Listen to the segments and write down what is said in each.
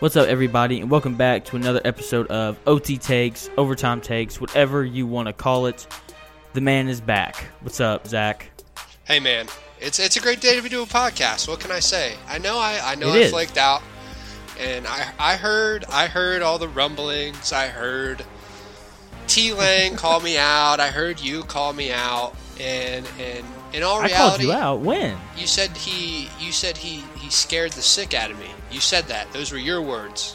What's up, everybody, and welcome back to another episode of OT Takes, Overtime Takes, whatever you want to call it. The man is back. What's up, Zach? Hey, man. It's a great day to be doing a podcast. What can I say? I know I flaked out, and I heard all the rumblings. I heard T-Lang call me out. I heard you call me out, and in all reality, I called you out. When? You said he scared the sick out of me. You said that. Those were your words.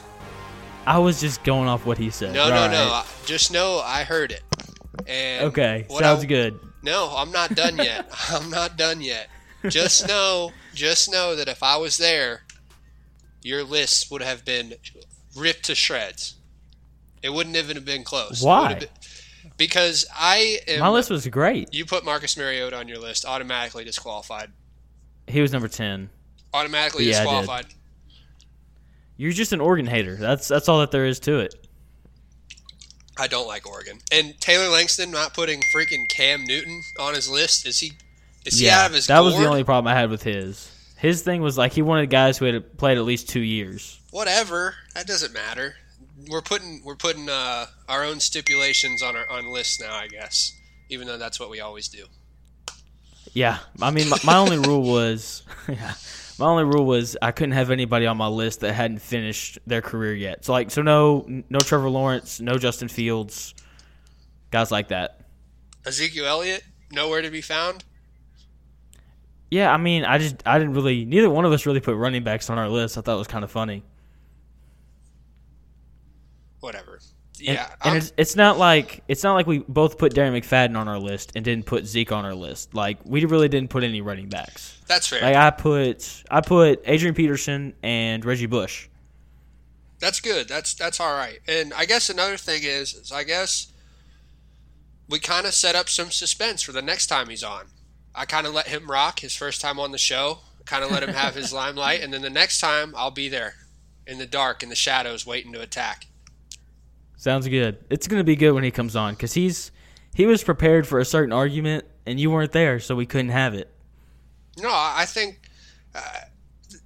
I was just going off what he said. No. Just know I heard it. And okay, sounds good. No, I'm not done yet. Just know that if I was there, your list would have been ripped to shreds. It wouldn't even have been close. Why? Because my list was great. You put Marcus Mariota on your list, automatically disqualified. He was number 10. Automatically disqualified. You're just an Oregon hater. That's all that there is to it. I don't like Oregon. And Taylor Langston not putting freaking Cam Newton on his list, is he out of his gourd? That was the only problem I had with his. His thing was like he wanted guys who had played at least 2 years. Whatever. That doesn't matter. We're putting our own stipulations on lists now, I guess, even though that's what we always do. Yeah, I mean, my only rule was I couldn't have anybody on my list that hadn't finished their career yet. So no Trevor Lawrence, no Justin Fields, guys like that. Ezekiel Elliott, nowhere to be found. Yeah, I mean, neither one of us really put running backs on our list. I thought it was kind of funny. Whatever. Yeah, and it's not like we both put Darren McFadden on our list and didn't put Zeke on our list. Like, we really didn't put any running backs. That's fair. Like, I put Adrian Peterson and Reggie Bush. That's good. That's all right. And I guess another thing is we kind of set up some suspense for the next time he's on. I kind of let him rock his first time on the show. Kind of let him have his limelight, and then the next time I'll be there in the dark, in the shadows, waiting to attack. Sounds good. It's going to be good when he comes on because he was prepared for a certain argument, and you weren't there, so we couldn't have it. No, I think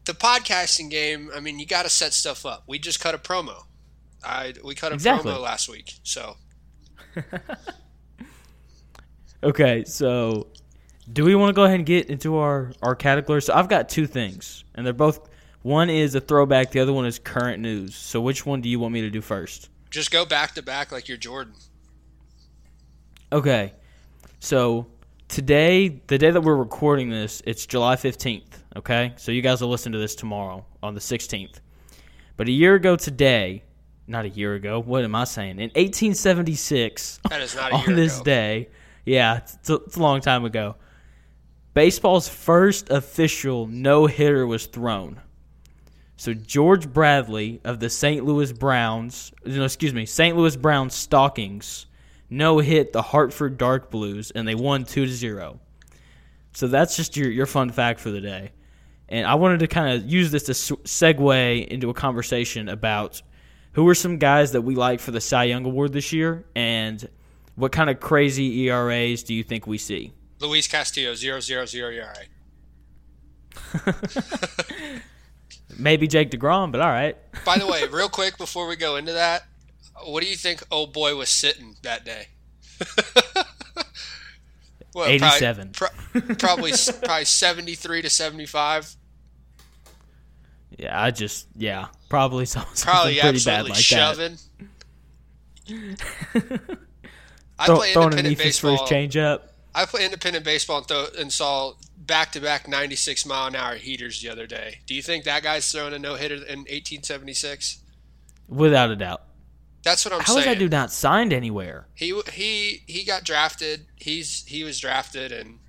the podcasting game, I mean, you got to set stuff up. We just cut a promo. We cut a promo last week, so. Okay, so do we want to go ahead and get into our categories? So I've got two things, and they're both – one is a throwback. The other one is current news. So which one do you want me to do first? Just go back-to-back like you're Jordan. Okay. So today, the day that we're recording this, it's July 15th, okay? So you guys will listen to this tomorrow on the 16th. But a year ago today, not a year ago, what am I saying? In 1876, that is not a year on this ago. Day, yeah, it's a long time ago, baseball's first official no-hitter was thrown. So George Bradley of the St. Louis Browns Stockings no-hit the Hartford Dark Blues, and they won 2-0. So that's just your fun fact for the day. And I wanted to kind of use this to segue into a conversation about who are some guys that we like for the Cy Young Award this year, and what kind of crazy ERAs do you think we see? Luis Castillo, 0.00 ERA. Maybe Jake DeGrom, but all right. By the way, real quick before we go into that, what do you think old boy was sitting that day? What, 87. Probably 73 to 75. Yeah, probably something pretty bad like shoving. That. I play independent baseball. I play independent baseball and saw back-to-back 96-mile-an-hour heaters the other day. Do you think that guy's throwing a no-hitter in 1876? Without a doubt. That's what I'm saying. How is that dude not signed anywhere? He got drafted. He was drafted, and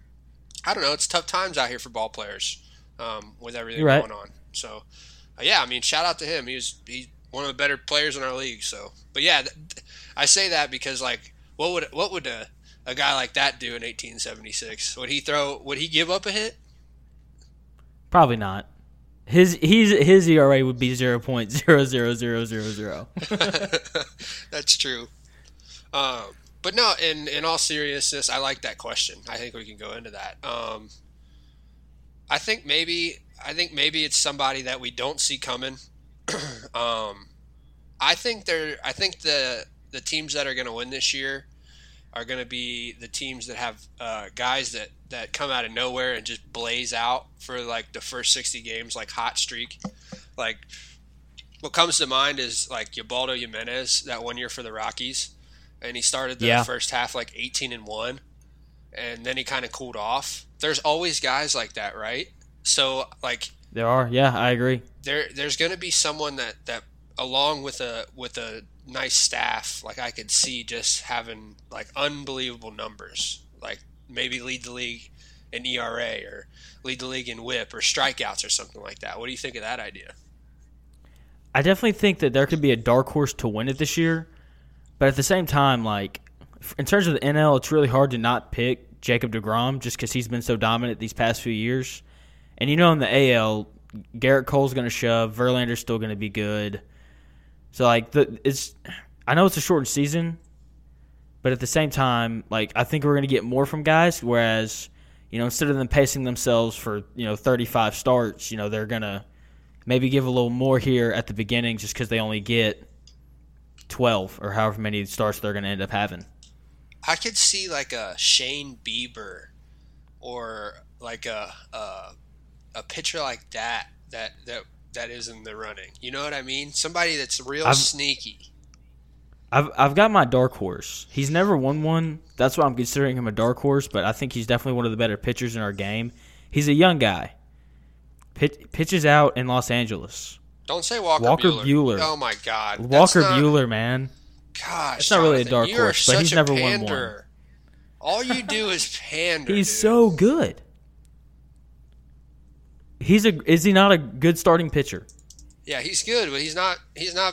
I don't know. It's tough times out here for ball players with everything going on. So, yeah, I mean, shout out to him. He's one of the better players in our league. So, but yeah, I say that because like, what would a guy like that do in 1876? Would he give up a hit? Probably not. His ERA would be 0.00000. That's true. But no, in all seriousness, I like that question. I think we can go into that. I think maybe it's somebody that we don't see coming I think the teams that are going to win this year are going to be the teams that have guys that come out of nowhere and just blaze out for like the first 60 games, like hot streak. Like what comes to mind is like Yabaldo Jimenez that one year for the Rockies, and he started the first half like 18-1, and then he kind of cooled off. There's always guys like that, right? So like there are, yeah, I agree. There's going to be someone that along with a nice staff, like I could see just having like unbelievable numbers, like maybe lead the league in ERA or lead the league in WHIP or strikeouts or something like that. What do you think of that idea? I definitely think that there could be a dark horse to win it this year, but at the same time, like in terms of the NL, it's really hard to not pick Jacob DeGrom just because he's been so dominant these past few years. And you know, in the AL, Garrett Cole's going to shove, Verlander's still going to be good. So like I know it's a shortened season, but at the same time, like I think we're going to get more from guys. Whereas, you know, instead of them pacing themselves for 35 starts, they're going to maybe give a little more here at the beginning just because they only get 12 or however many starts they're going to end up having. I could see like a Shane Bieber or like a pitcher like that is in the running. You know what I mean? Somebody that's real sneaky. I've got my dark horse. He's never won one. That's why I'm considering him a dark horse, but I think he's definitely one of the better pitchers in our game. He's a young guy. Pitches out in Los Angeles. Don't say Walker Buehler. Oh, my God. Buehler, man. Gosh, it's not Jonathan, really a dark horse, but he's never won one. All you do is pander. He's so good. Is he not a good starting pitcher? Yeah, he's good, but he's not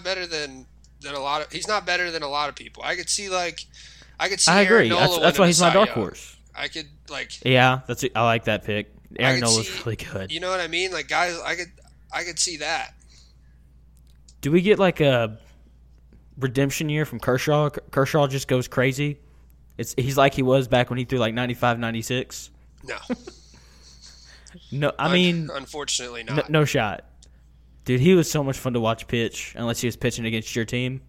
better than a lot of people. I could see I agree. That's why he's my dark horse. I like that pick. Aaron Nola's really good. You know what I mean? Like guys, I could see that. Do we get like a redemption year from Kershaw? Kershaw just goes crazy. He's like he was back when he threw like 95, 96. No. No, I mean, unfortunately not. No shot. Dude, he was so much fun to watch pitch, unless he was pitching against your team.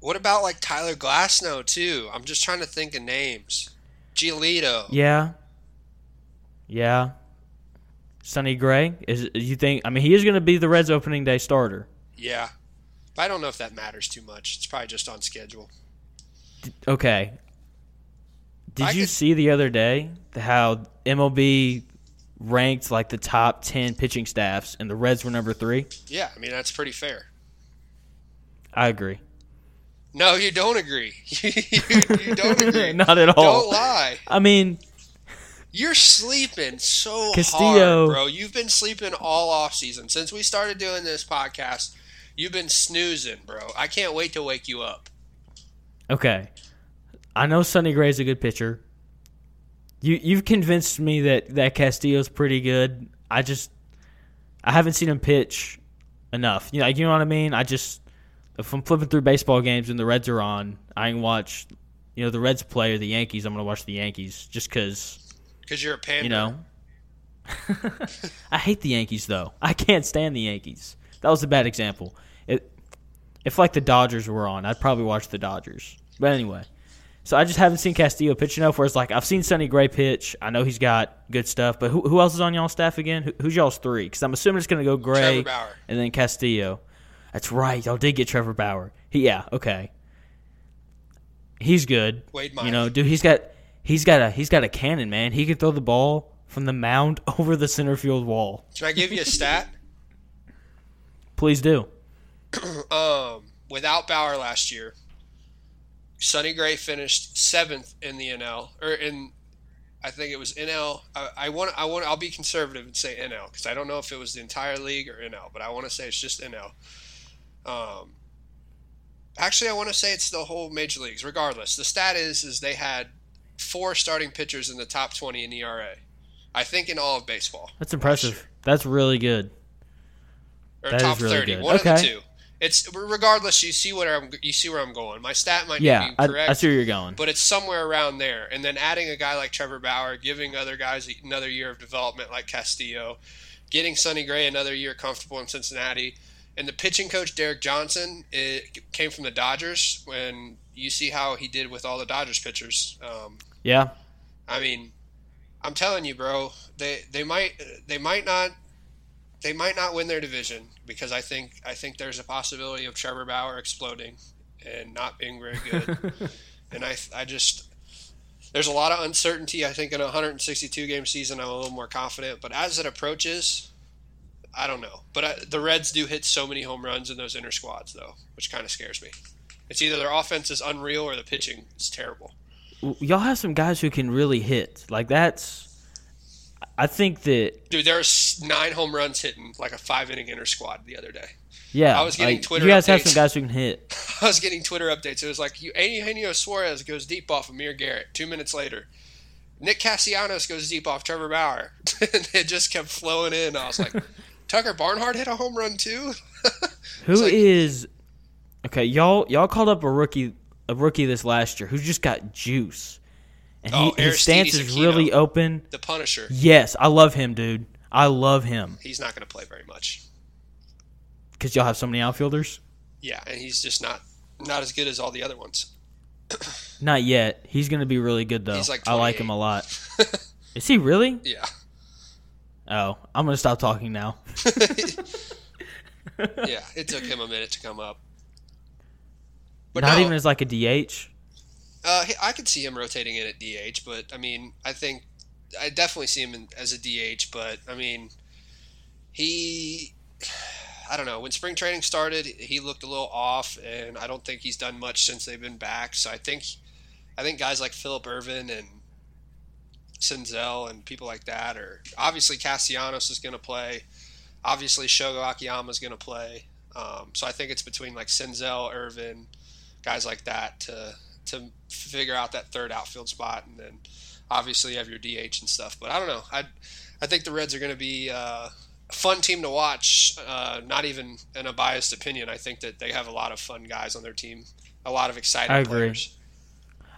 What about, like, Tyler Glasnow, too? I'm just trying to think of names. Giolito. Yeah. Sonny Gray. He is going to be the Reds opening day starter. Yeah. But I don't know if that matters too much. It's probably just on schedule. Okay. Did you see the other day how MLB ranked like the top 10 pitching staffs and the Reds were number 3? Yeah, I mean, that's pretty fair. I agree. No, you don't agree. you don't agree. Not at all. Don't lie. I mean, you're sleeping so hard, bro. You've been sleeping all offseason. Since we started doing this podcast, you've been snoozing, bro. I can't wait to wake you up. Okay. I know Sonny Gray's a good pitcher. You've convinced me that Castillo's pretty good. I haven't seen him pitch enough. You know what I mean? If I'm flipping through baseball games and the Reds are on, I can watch, the Reds play or the Yankees. I'm going to watch the Yankees just because. Because you're a pander. I hate the Yankees, though. I can't stand the Yankees. That was a bad example. If like the Dodgers were on, I'd probably watch the Dodgers. But anyway. So I just haven't seen Castillo pitch enough where it's like I've seen Sonny Gray pitch. I know he's got good stuff, but who else is on y'all's staff again? Who's y'all's 3? Because I'm assuming it's going to go Gray and then Castillo. That's right. Y'all did get Trevor Bauer. Okay. He's good. Wade Myers. Dude, he's got a cannon, man. He can throw the ball from the mound over the center field wall. Should I give you a stat? Please do. Without Bauer last year, Sonny Gray finished 7th in the NL, I think it was NL. I'll be conservative and say NL because I don't know if it was the entire league or NL, but I want to say it's just NL. Actually, I want to say it's the whole major leagues. Regardless, the stat is they had 4 starting pitchers in the top 20 in ERA. I think in all of baseball. That's impressive. That's really good. Or that top is really 30. Good. One of the two. It's regardless. You see where I'm going. My stat might not be correct. I see where you're going, but it's somewhere around there. And then adding a guy like Trevor Bauer, giving other guys another year of development like Castillo, getting Sonny Gray another year comfortable in Cincinnati. And the pitching coach, Derek Johnson, it came from the Dodgers, when you see how he did with all the Dodgers pitchers. Yeah. I mean, I'm telling you, bro, they might not win their division, because I think there's a possibility of Trevor Bauer exploding and not being very good. And I just there's a lot of uncertainty. I think in a 162 game season, I'm a little more confident, but as it approaches, I don't know. But the Reds do hit so many home runs in those inner squads, though, which kind of scares me. It's either their offense is unreal or the pitching is terrible. Y'all have some guys who can really hit. Like, that's – I think that – Dude, there's 9 home runs hitting, like a 5-inning inner squad the other day. Yeah. I was getting Twitter updates. You guys have some guys who can hit. I was getting Twitter updates. It was like, Eugenio Suarez goes deep off Amir Garrett 2 minutes later. Nick Castellanos goes deep off Trevor Bauer. And it just kept flowing in. I was like – Tucker Barnhart hit a home run too. Who is okay? Y'all called up a rookie this last year who's just got juice, and his stance is Acuna, really open. The Punisher. Yes, I love him, dude. I love him. He's not going to play very much because y'all have so many outfielders. Yeah, and he's just not as good as all the other ones. Not yet. He's going to be really good though. He's like 28. I like him a lot. Is he really? Yeah. Oh, I'm going to stop talking now. Yeah, it took him a minute to come up. But Not even as like a DH? I could see him rotating in at DH, but, I mean, I think – I definitely see him as a DH, but, I mean, he – I don't know. When spring training started, he looked a little off, and I don't think he's done much since they've been back. So I think guys like Philip Irvin and Senzel and people like that, or obviously Castellanos is going to play, obviously Shogo Akiyama is going to play, so I think it's between like Senzel, Irvin, guys like that to figure out that third outfield spot, and then obviously you have your DH and stuff. But I don't know, I think the Reds are going to be a fun team to watch, not even in a biased opinion. I think that they have a lot of fun guys on their team, a lot of exciting players.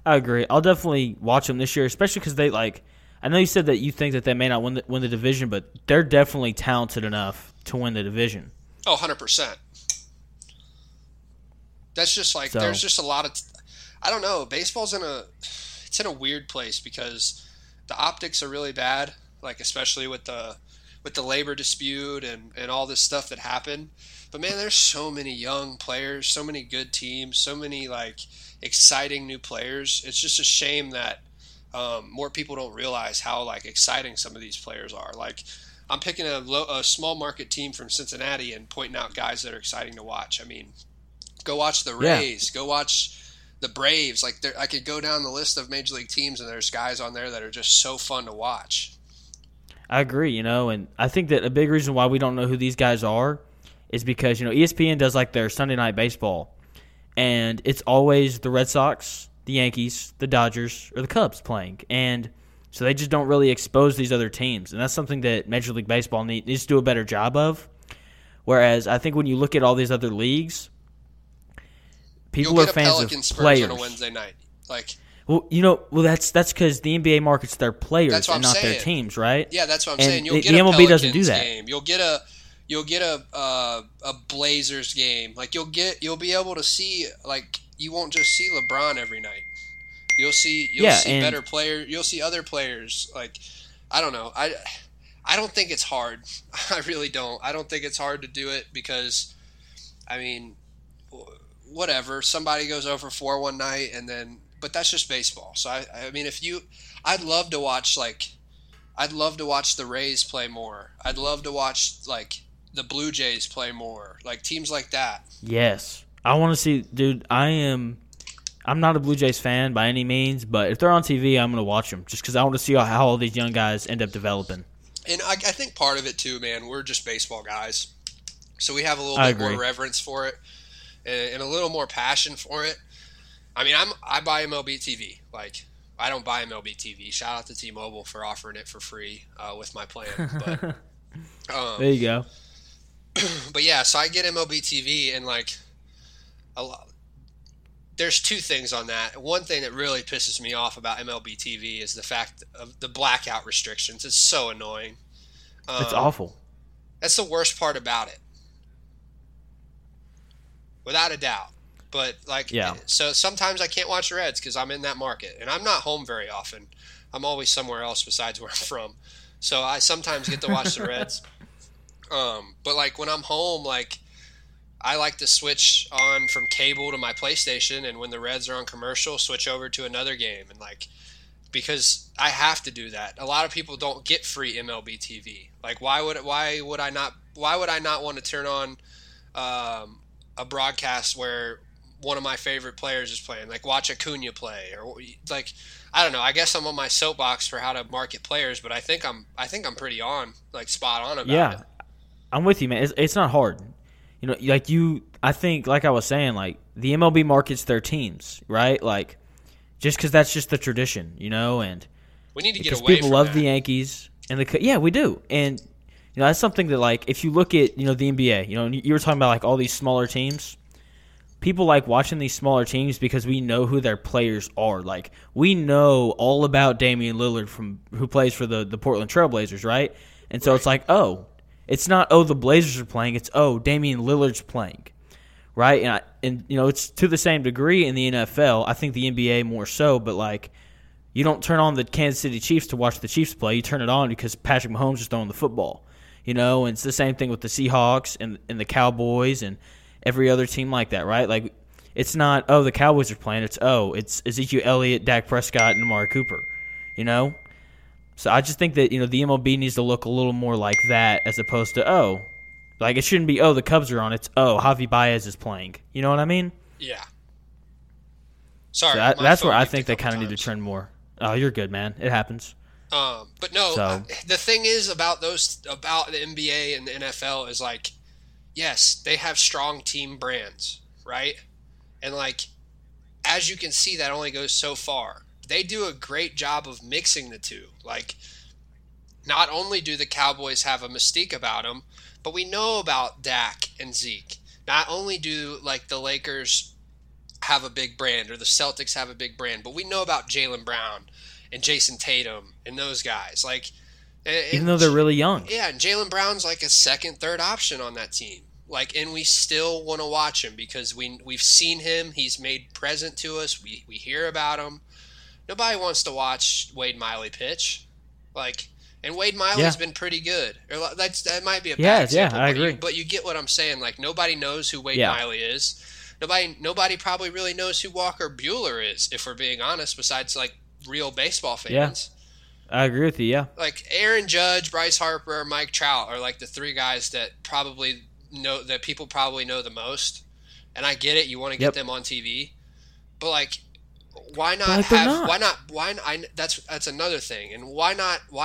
I agree. I'll definitely watch them this year, especially because they like. I know you said that you think that they may not win the division, but they're definitely talented enough to win the division. Oh, 100%. That's just like There's just a lot of. I don't know. Baseball's in a weird place because the optics are really bad, like especially with the labor dispute and all this stuff that happened. But man, there's so many young players, so many good teams, so many like exciting new players. It's just a shame that more people don't realize how like exciting some of these players are. Like I'm picking a small market team from Cincinnati and pointing out guys that are exciting to watch. I mean, go watch the Rays, Go watch the Braves. Like I could go down the list of major league teams and there's guys on there that are just so fun to watch. I agree, and I think that a big reason why we don't know who these guys are is because, ESPN does like their Sunday night baseball. And it's always the Red Sox, the Yankees, the Dodgers, or the Cubs playing. And so they just don't really expose these other teams. And that's something that Major League Baseball needs to do a better job of. Whereas I think when you look at all these other leagues, people are fans of players. On a Wednesday night. Like, that's because the NBA markets their players and not their teams, right? Yeah, that's what I'm saying. You'll get a MLB doesn't do that. Game. You'll get a Blazers game. Like you'll be able to see, like, you won't just see LeBron every night. You'll see better players. You'll see other players. Like, I don't know. I don't think it's hard. I really don't. I don't think it's hard to do it because, I mean, whatever. Somebody goes 0-for-4 one night but that's just baseball. So I mean, I'd love to watch the Rays play more. I'd love to watch the Blue Jays play more, like teams like that. Yes. I want to see, dude, I'm not a Blue Jays fan by any means, but if they're on TV, I'm going to watch them just because I want to see how all these young guys end up developing. And I think part of it too, man, we're just baseball guys. So we have a little bit more reverence for it and a little more passion for it. I mean, I buy MLB TV. Like, I don't buy MLB TV. Shout out to T-Mobile for offering it for free with my plan. But, there you go. But yeah, so I get MLB TV and like a lot. There's two things on that. One thing that really pisses me off about MLB TV is the fact of the blackout restrictions. It's so annoying. It's awful. That's the worst part about it, without a doubt. But like, yeah. So sometimes I can't watch the Reds because I'm in that market, and I'm not home very often. I'm always somewhere else besides where I'm from. So I sometimes get to watch the Reds. But like when I'm home, like I like to switch on from cable to my PlayStation, and when the Reds are on commercial, switch over to another game, and like because I have to do that. A lot of people don't get free MLB TV. Like why would I not want to turn on a broadcast where one of my favorite players is playing, like watch Acuna play, or like I don't know. I guess I'm on my soapbox for how to market players, but I think I'm pretty on, like spot on about it. I'm with you, man. It's not hard. You know, like I think, like I was saying, like the MLB markets their teams, right? Like just because that's just the tradition, you know, and we need to get away from that. People love the Yankees, and yeah, we do. And you know, that's something that, like, if you look at, you know, the NBA, you know, and you were talking about like all these smaller teams. People like watching these smaller teams because we know who their players are. Like we know all about Damian Lillard who plays for the Portland Trail Blazers, right? And so right. It's like, oh, it's not the Blazers are playing. It's Damian Lillard's playing, right? And you know, it's to the same degree in the NFL. I think the NBA more so, but like you don't turn on the Kansas City Chiefs to watch the Chiefs play. You turn it on because Patrick Mahomes is throwing the football, you know. And it's the same thing with the Seahawks and the Cowboys and every other team like that, right? Like, it's not, the Cowboys are playing. It's, it's Ezekiel Elliott, Dak Prescott, and Amari Cooper, you know? So I just think that, you know, the MLB needs to look a little more like that as opposed to, like, it shouldn't be, the Cubs are on. It's, Javi Baez is playing. You know what I mean? Yeah. Sorry. So that's where I think they kind of need to trend more. Oh, you're good, man. It happens. But no, so. The thing is about the NBA and the NFL is, like, yes, they have strong team brands, right? And, like, as you can see, that only goes so far. They do a great job of mixing the two. Like, not only do the Cowboys have a mystique about them, but we know about Dak and Zeke. Not only do, like, the Lakers have a big brand or the Celtics have a big brand, but we know about Jaylen Brown and Jason Tatum and those guys. Like, even though they're really young. Yeah, and Jaylen Brown's like a second, third option on that team. Like, and we still want to watch him because we've seen him. He's made present to us. We hear about him. Nobody wants to watch Wade Miley pitch. Like, and Wade Miley's been pretty good. Or that might be a bad example. Yeah, I agree. But you get what I'm saying. Like, nobody knows who Wade Miley is. Nobody probably really knows who Walker Buehler is, if we're being honest, besides, like, real baseball fans. Yeah. I agree with you, yeah. Like Aaron Judge, Bryce Harper, Mike Trout are like the three guys that people probably know the most. And I get it, you want to get them on TV. But like that's another thing. And why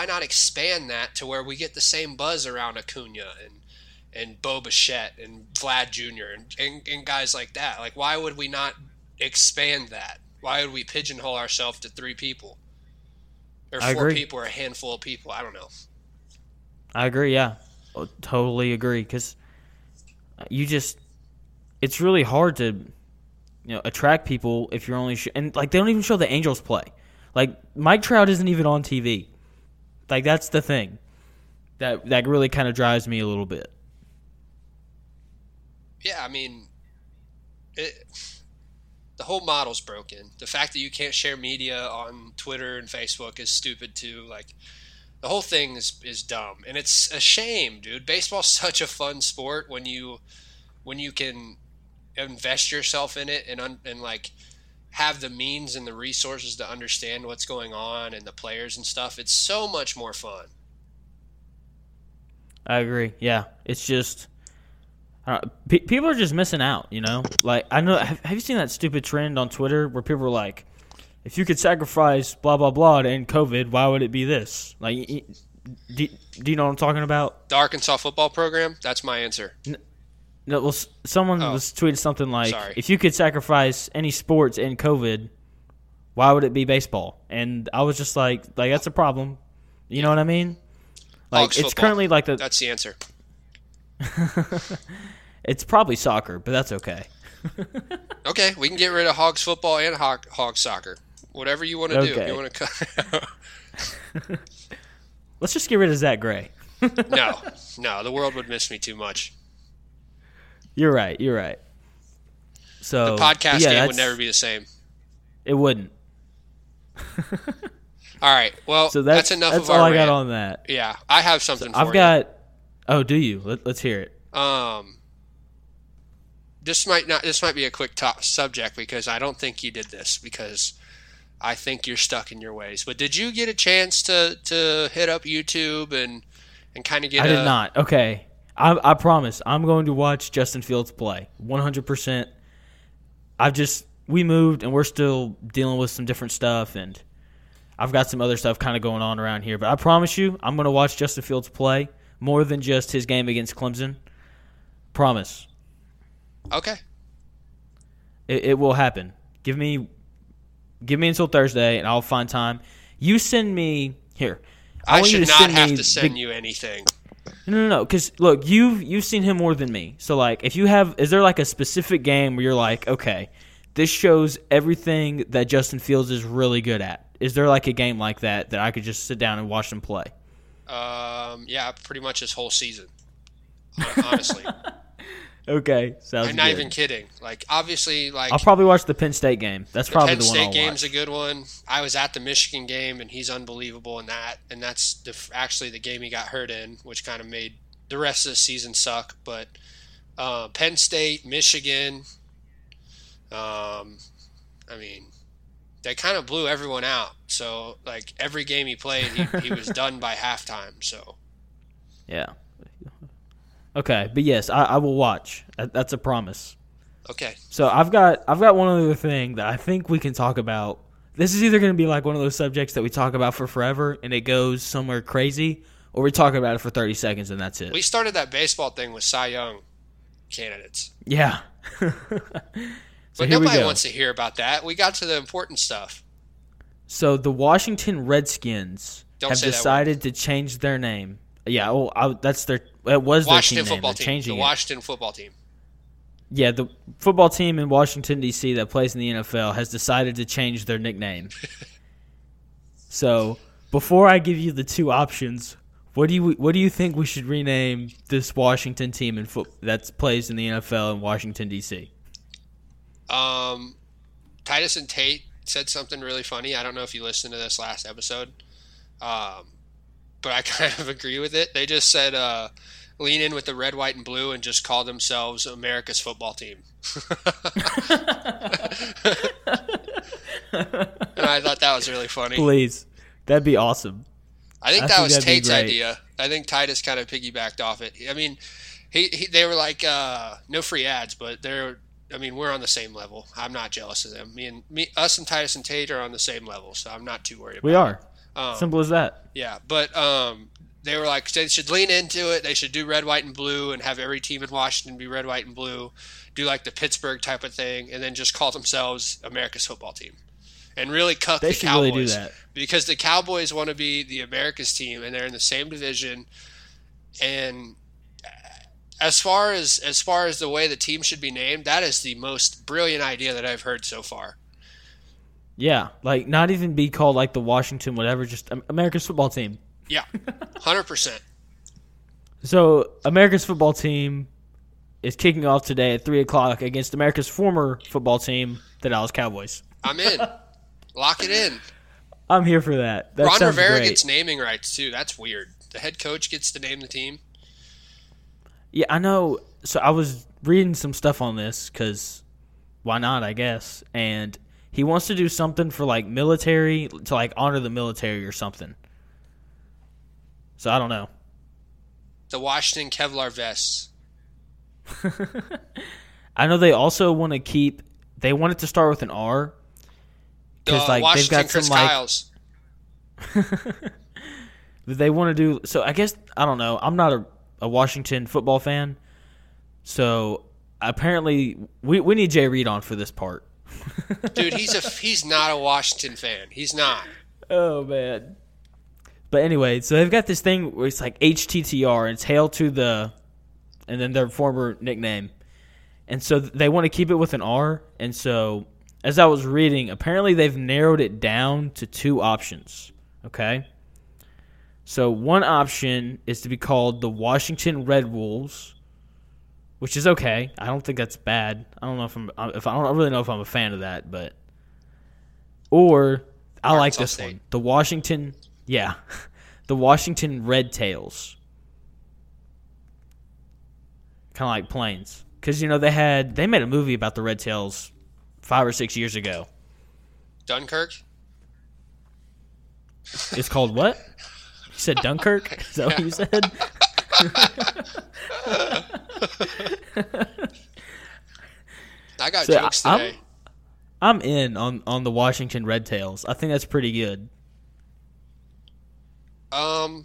not expand that to where we get the same buzz around Acuna and Bo Bichette and Vlad Jr. and guys like that. Like why would we not expand that? Why would we pigeonhole ourselves to three people? Or four people or a handful of people. I don't know. I agree, yeah. I totally agree because it's really hard to attract people if you're only and like they don't even show the Angels play. Like Mike Trout isn't even on TV. Like that's the thing that really kind of drives me a little bit. Yeah, I mean the whole model's broken. The fact that you can't share media on Twitter and Facebook is stupid too. Like the whole thing is dumb, and it's a shame, dude. Baseball's such a fun sport when you can invest yourself in it and like have the means and the resources to understand what's going on and the players and stuff. It's so much more fun. I agree. Yeah, it's just. People are just missing out, you know? Like, I know, have you seen that stupid trend on Twitter where people are like, if you could sacrifice blah, blah, blah to end COVID, why would it be this? Like, do you know what I'm talking about? The Arkansas football program? That's my answer. No, well, someone was tweeting something like, if you could sacrifice any sports in COVID, why would it be baseball? And I was just like, that's a problem. You know what I mean? Like, Hawks it's football. Currently like the. That's the answer. It's probably soccer, but that's okay. Okay, we can get rid of Hogs football and Hogs soccer. Whatever you want to do. You want to cut. Let's just get rid of Zach Gray. No, the world would miss me too much. You're right. So the podcast game would never be the same. It wouldn't. All right. Well, so that's enough of our rant. That's all I got on that. Yeah, I have something for you. Oh, do you? Let's hear it. This might be a quick top subject because I don't think you did this because I think you're stuck in your ways. But did you get a chance to hit up YouTube and kind of get? I did not. Okay, I promise I'm going to watch Justin Fields play 100%. We moved and we're still dealing with some different stuff, and I've got some other stuff kind of going on around here. But I promise you, I'm going to watch Justin Fields play more than just his game against Clemson. Promise. Okay. It will happen. Give me until Thursday, and I'll find time. You send me here. I should not have to send you anything. No. Because look, you've seen him more than me. So like, if you have, is there like a specific game where you're like, okay, this shows everything that Justin Fields is really good at? Is there like a game like that I could just sit down and watch him play? Yeah, pretty much his whole season. Honestly. Okay, sounds good. I'm not even kidding. Like, obviously, like, I'll probably watch the Penn State game. That's probably the one I'll watch. The Penn State game's a good one. I was at the Michigan game, and he's unbelievable in that. And that's actually the game he got hurt in, which kind of made the rest of the season suck. But Penn State, Michigan, I mean, they kind of blew everyone out. So, like, every game he played, he was done by halftime. So, yeah. Okay, but yes, I will watch. That's a promise. Okay. So I've got one other thing that I think we can talk about. This is either going to be like one of those subjects that we talk about for forever and it goes somewhere crazy, or we talk about it for 30 seconds and that's it. We started that baseball thing with Cy Young candidates. Yeah. So but nobody wants to hear about that. We got to the important stuff. So the Washington Redskins have decided to change their name. Yeah, well, it was their team name. The Washington football team. Yeah, the football team in Washington, D.C. that plays in the NFL has decided to change their nickname. So, before I give you the two options, what do you think we should rename this Washington team that plays in the NFL in Washington, D.C.? Titus and Tate said something really funny. I don't know if you listened to this last episode. But I kind of agree with it. They just said lean in with the red, white, and blue and just call themselves America's football team. And I thought that was really funny. Please. That'd be awesome. I think that was Tate's idea. I think Titus kind of piggybacked off it. I mean, they were like, no free ads, but we're on the same level. I'm not jealous of them. Us and Titus and Tate are on the same level, so I'm not too worried about it. We are. Simple as that. Yeah, but they were like, they should lean into it. They should do red, white, and blue and have every team in Washington be red, white, and blue, do like the Pittsburgh type of thing, and then just call themselves America's football team and really cuck the Cowboys. Really do that. Because the Cowboys want to be the America's team, and they're in the same division. And as far as the way the team should be named, that is the most brilliant idea that I've heard so far. Yeah, like not even be called like the Washington whatever, just America's football team. Yeah, 100%. So America's football team is kicking off today at 3 o'clock against America's former football team, the Dallas Cowboys. I'm in. Lock it in. I'm here for that. Ron Rivera gets naming rights too. That's weird. The head coach gets to name the team. Yeah, I know. So I was reading some stuff on this because why not, I guess, and he wants to do something for, like, military, to, like, honor the military or something. So, I don't know. The Washington Kevlar vests. I know they also want to keep – they want it to start with an R. Because, like, Washington they've got Chris Kyles. They want to do – so, I guess – I don't know. I'm not a Washington football fan. So, apparently we need Jay Reed on for this part. Dude, he's not a Washington fan. He's not. Oh, man. But anyway, so they've got this thing where it's like HTTR, and it's hail to the – and then their former nickname. And so they want to keep it with an R. And so as I was reading, apparently they've narrowed it down to two options, okay? So one option is to be called the Washington Red Wolves, which is okay. I don't think that's bad. I don't know if I don't really know if I'm a fan of that, but or I like this one. The Washington Red Tails. Kind of like planes, because you know they made a movie about the Red Tails 5 or 6 years ago. Dunkirk. It's called what? You said Dunkirk? Is that what you said? I got jokes today. I'm in on the Washington Red Tails. I think that's pretty good. I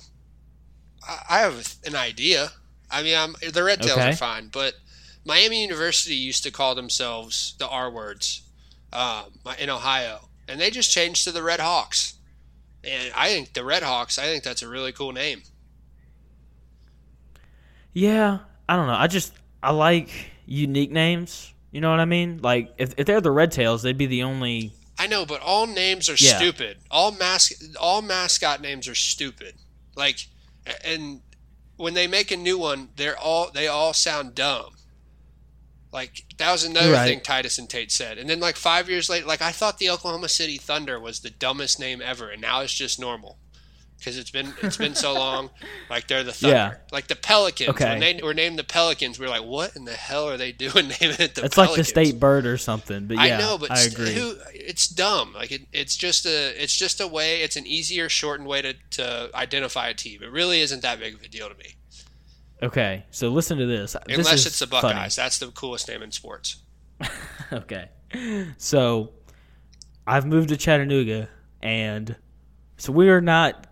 have an idea. I mean, the Red Tails are fine, but Miami University used to call themselves the R words in Ohio, and they just changed to the Red Hawks. And I think the Red Hawks, I think that's a really cool name. Yeah, I don't know. I like unique names. You know what I mean? Like, if they're the Red Tails, they'd be the only. I know, but all names are stupid. All mascot names are stupid. Like, and when they make a new one, they all sound dumb. Like, that was another thing Titus and Tate said. And then, like, 5 years later, like, I thought the Oklahoma City Thunder was the dumbest name ever, and now it's just normal because it's been so long. Like, they're the Thunder. Yeah. Like, the Pelicans. Okay. When they were named the Pelicans, we were like, what in the hell are they doing naming it the Pelicans? It's like the state bird or something, but yeah, I know, but I agree. It's dumb. Like, it's just a way, it's an easier, shortened way to identify a team. It really isn't that big of a deal to me. Okay, so listen to this. Unless it's the Buckeyes. Funny. That's the coolest name in sports. Okay. So, I've moved to Chattanooga, and so we are not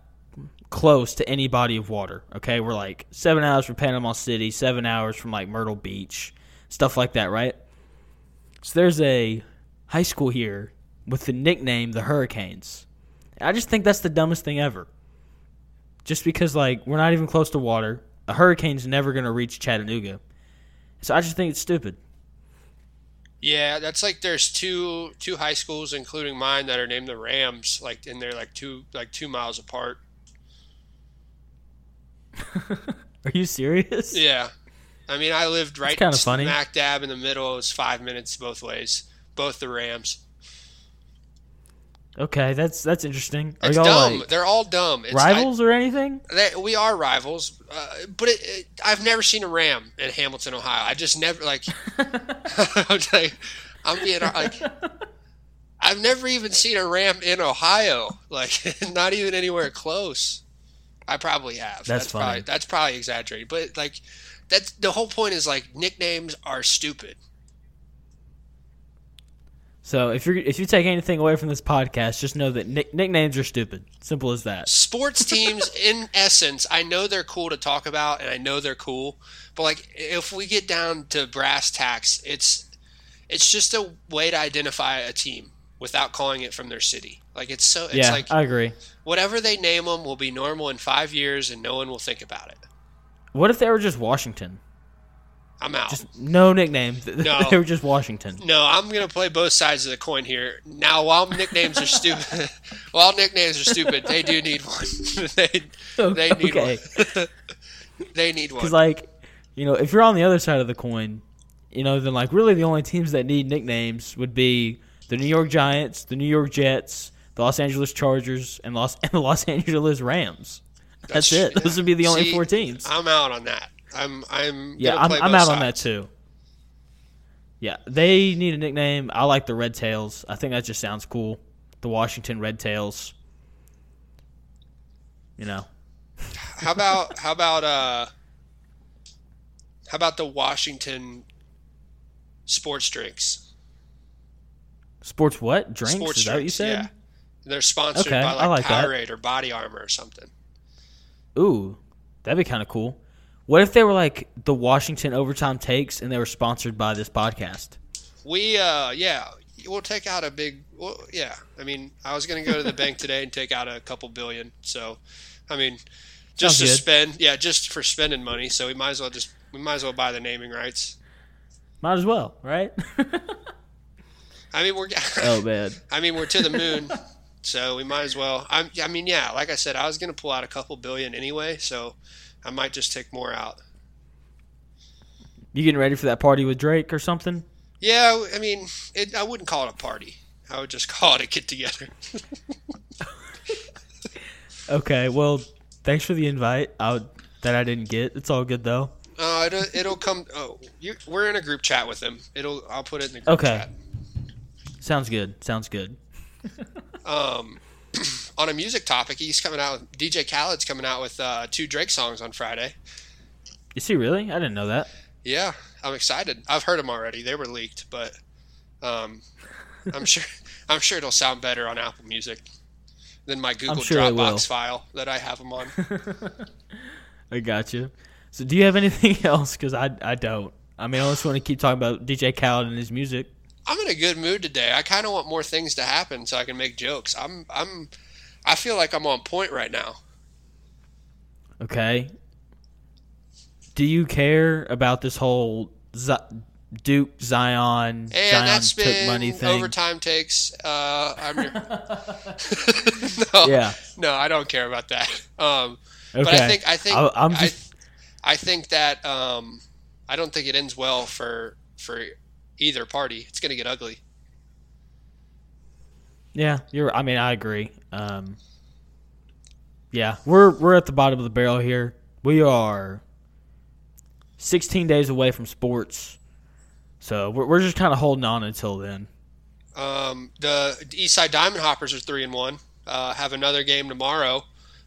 close to any body of water, okay? We're like 7 hours from Panama City, 7 hours from like Myrtle Beach, stuff like that, right? So, there's a high school here with the nickname the Hurricanes. I just think that's the dumbest thing ever. Just because, like, we're not even close to water. A hurricane's never going to reach Chattanooga. So I just think it's stupid. Yeah, that's like there's two high schools, including mine, that are named the Rams, like, and they're like two miles apart. Are you serious? Yeah. I mean, I lived right smack dab in the middle. It was 5 minutes both ways. Both the Rams. Okay, that's interesting. It's dumb. Like, they're all dumb. It's rivals or anything? We are rivals, but I've never seen a Ram in Hamilton, Ohio. I just never like. I've never even seen a Ram in Ohio. Like, not even anywhere close. I probably have. That's funny. That's probably exaggerated, but like, that's the whole point. Is like nicknames are stupid. So if you take anything away from this podcast, just know that nicknames are stupid. Simple as that. Sports teams, in essence, I know they're cool to talk about, and I know they're cool, but like if we get down to brass tacks, it's just a way to identify a team without calling it from their city. Like I agree. Whatever they name them will be normal in 5 years, and no one will think about it. What if they were just Washington? I'm out. Just no nickname. No. They were just Washington. No, I'm going to play both sides of the coin here. Now, while nicknames are stupid, they do need one. They need one. They need one. Because, like, you know, if you're on the other side of the coin, you know, then, like, really the only teams that need nicknames would be the New York Giants, the New York Jets, the Los Angeles Chargers, and the Los Angeles Rams. That's it. Yeah. Those would be the only four teams. I'm out on that. I'm out on that too. Yeah, they need a nickname. I like the Red Tails. I think that just sounds cool. The Washington Red Tails. You know. How about the Washington sports drinks? Sports what? Drinks? Sports Is that drinks, what you said? Yeah. They're sponsored by like Powerade or Body Armor or something. Ooh, that'd be kind of cool. What if they were like the Washington Overtime Takes and they were sponsored by this podcast? We'll take out a big, I mean, I was going to go to the bank today and take out a couple billion. So, I mean, just Sounds to good. Spend, yeah, just for spending money. So we might as well buy the naming rights. Might as well, right? I mean, we're to the moon. So we might as well. I mean, like I said, I was going to pull out a couple billion anyway, so I might just take more out. You getting ready for that party with Drake or something? Yeah, I mean, I wouldn't call it a party. I would just call it a get-together. Okay, well, thanks for the invite that I didn't get. It's all good, though. It'll come. Oh, we're in a group chat with him. I'll put it in the group chat. Sounds good. On a music topic, he's coming out with DJ Khaled's coming out with 2 Drake songs on Friday. Is he really? I didn't know that. Yeah, I'm excited. I've heard them already. They were leaked, but I'm sure it'll sound better on Apple Music than my Google Dropbox file that I have them on. I got you. So do you have anything else? Because I don't. I mean, I just want to keep talking about DJ Khaled and his music. I'm in a good mood today. I kind of want more things to happen so I can make jokes. I feel like I'm on point right now. Okay. Do you care about this whole Duke Zion took money thing? Overtime takes. No, I don't care about that. Okay. But I think I don't think it ends well for either party. It's going to get ugly. Yeah, I agree. We're at the bottom of the barrel here. We are 16 days away from sports, so we're just kind of holding on until then. The Eastside Diamond Hoppers are 3-1. Have another game tomorrow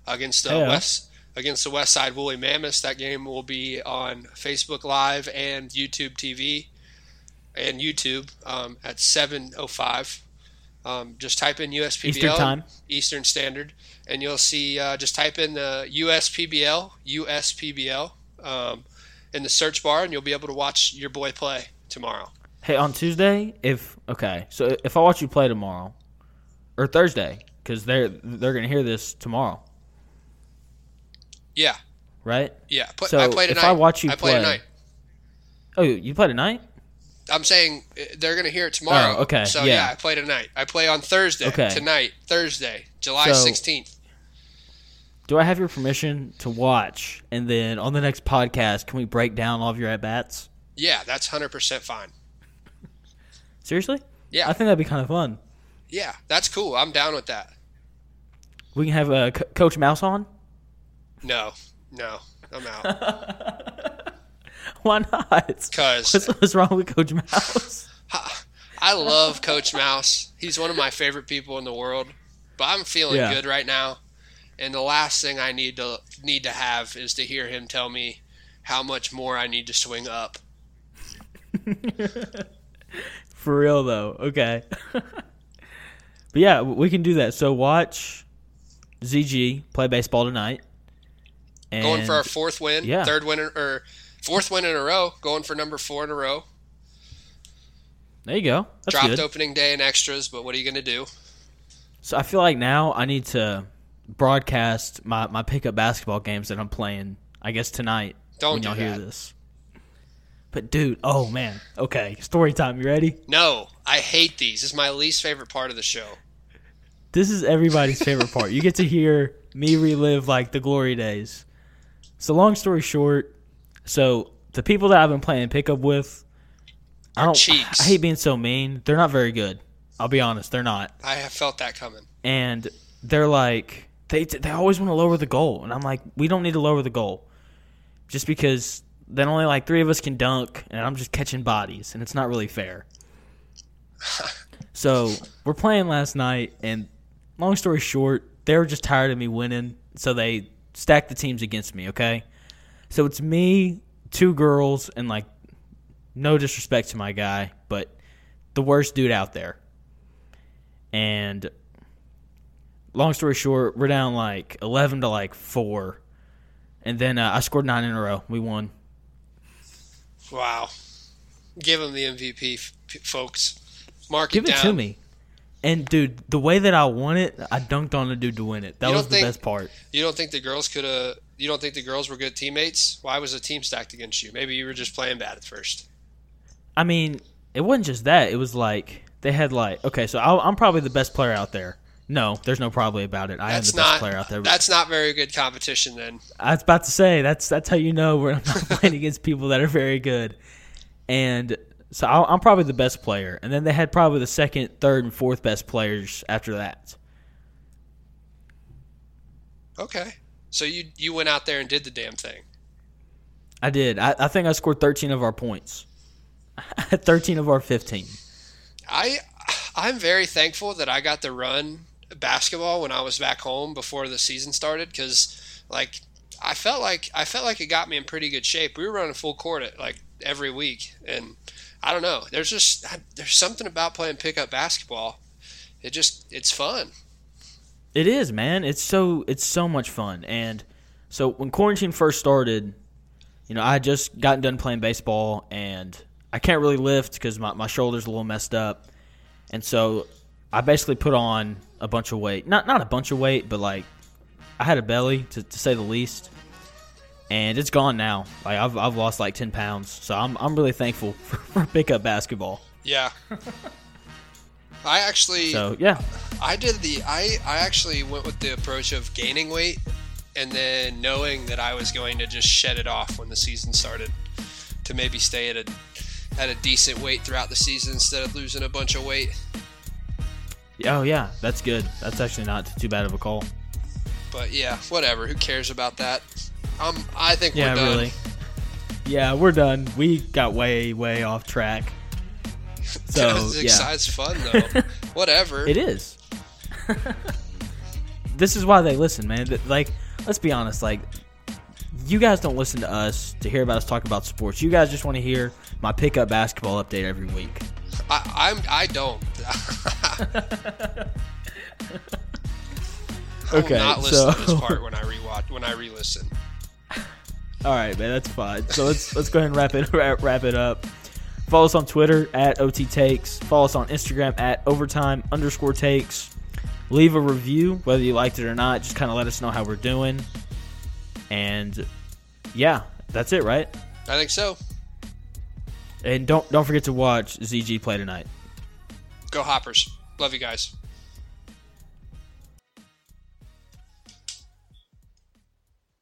against the West. Against the West Side Woolly Mammoths. That game will be on Facebook Live and YouTube TV and YouTube at 7:05. Just type in USPBL. Eastern time. Eastern Standard. And you'll see, just type in the USPBL in the search bar, and you'll be able to watch your boy play tomorrow. Hey, on Tuesday, if I watch you play tomorrow, or Thursday, because they're going to hear this tomorrow. Yeah. Right? Yeah. So I play tonight. If I watch you play tonight. Oh, you play tonight? I'm saying they're going to hear it tomorrow. Oh, okay. So, I play tonight. I play on Thursday. Okay. Tonight, Thursday, July 16th. Do I have your permission to watch? And then on the next podcast, can we break down all of your at-bats? Yeah, that's 100% fine. Seriously? Yeah. I think that'd be kind of fun. Yeah, that's cool. I'm down with that. We can have Coach Mouse on? No, I'm out. Why not? Because what's wrong with Coach Mouse? I love Coach Mouse. He's one of my favorite people in the world. But I'm feeling good right now, and the last thing I need to have is to hear him tell me how much more I need to swing up. For real though, okay. But yeah, we can do that. So watch ZG play baseball tonight. And going for our fourth win in a row. Going for number 4 in a row. There you go. That's dropped good. Opening day and extras, but what are you going to do? So I feel like now I need to broadcast my pickup basketball games that I'm playing, I guess, tonight. Don't y'all hear this. But, dude, oh, man. Okay, story time. You ready? No, I hate these. This is my least favorite part of the show. This is everybody's favorite part. You get to hear me relive, like, the glory days. So long story short, so the people that I've been playing pickup with, I hate being so mean. They're not very good. I'll be honest, they're not. I have felt that coming. And they're like, they always want to lower the goal. And I'm like, we don't need to lower the goal. Just because then only like 3 of us can dunk, and I'm just catching bodies, and it's not really fair. So we're playing last night, and long story short, they were just tired of me winning, so they stacked the teams against me, okay? So it's me, 2 girls, and, like, no disrespect to my guy, but the worst dude out there. And long story short, we're down, like, 11 to, like, 4. And then I scored 9 in a row. We won. Wow. Give him the MVP, folks. Mark it down. Give it to me. And, dude, the way that I won it, I dunked on the dude to win it. That was the best part. You don't think the girls you don't think the girls were good teammates? Why was the team stacked against you? Maybe you were just playing bad at first. I mean, it wasn't just that. It was like they had, like, okay, so I'm probably the best player out there. No, there's no probably about it. I am the best player out there. That's not very good competition then. I was about to say, that's how you know we're not playing against people that are very good. And so I'm probably the best player. And then they had probably the second, third, and fourth best players after that. Okay. So you went out there and did the damn thing. I did. I think I scored 13 of our points. 13 of our 15. I'm very thankful that I got to run basketball when I was back home before the season started, because like I felt like it got me in pretty good shape. We were running full court at like every week, and I don't know. There's something about playing pickup basketball. It's fun. It is, man. It's so much fun. And so when quarantine first started, you know, I had just gotten done playing baseball, and I can't really lift because my shoulder's a little messed up. And so I basically put on a bunch of weight. Not a bunch of weight, but, like, I had a belly, to say the least. And it's gone now. Like, I've lost, like, 10 pounds. So I'm really thankful for pickup basketball. Yeah. I actually went with the approach of gaining weight and then knowing that I was going to just shed it off when the season started to maybe stay at a decent weight throughout the season instead of losing a bunch of weight. Oh, yeah, that's good. That's actually not too bad of a call. But, yeah, whatever. Who cares about that? I think we're done. Yeah, really. Yeah, we're done. We got way, way off track. So, it's fun, though. Whatever. It is. This is why they listen, man. Like, let's be honest, like, you guys don't listen to us to hear about us talk about sports. You guys just want to hear my pickup basketball update every week. I don't. Okay, not listen to this part when I re-listen. All right, man, that's fine. So let's go ahead and wrap it up. Follow us on Twitter @OTTakes. Follow us on Instagram @Overtime_Takes. Leave a review whether you liked it or not. Just kind of let us know how we're doing. And, yeah, that's it, right? I think so. And don't forget to watch ZG play tonight. Go Hoppers. Love you guys.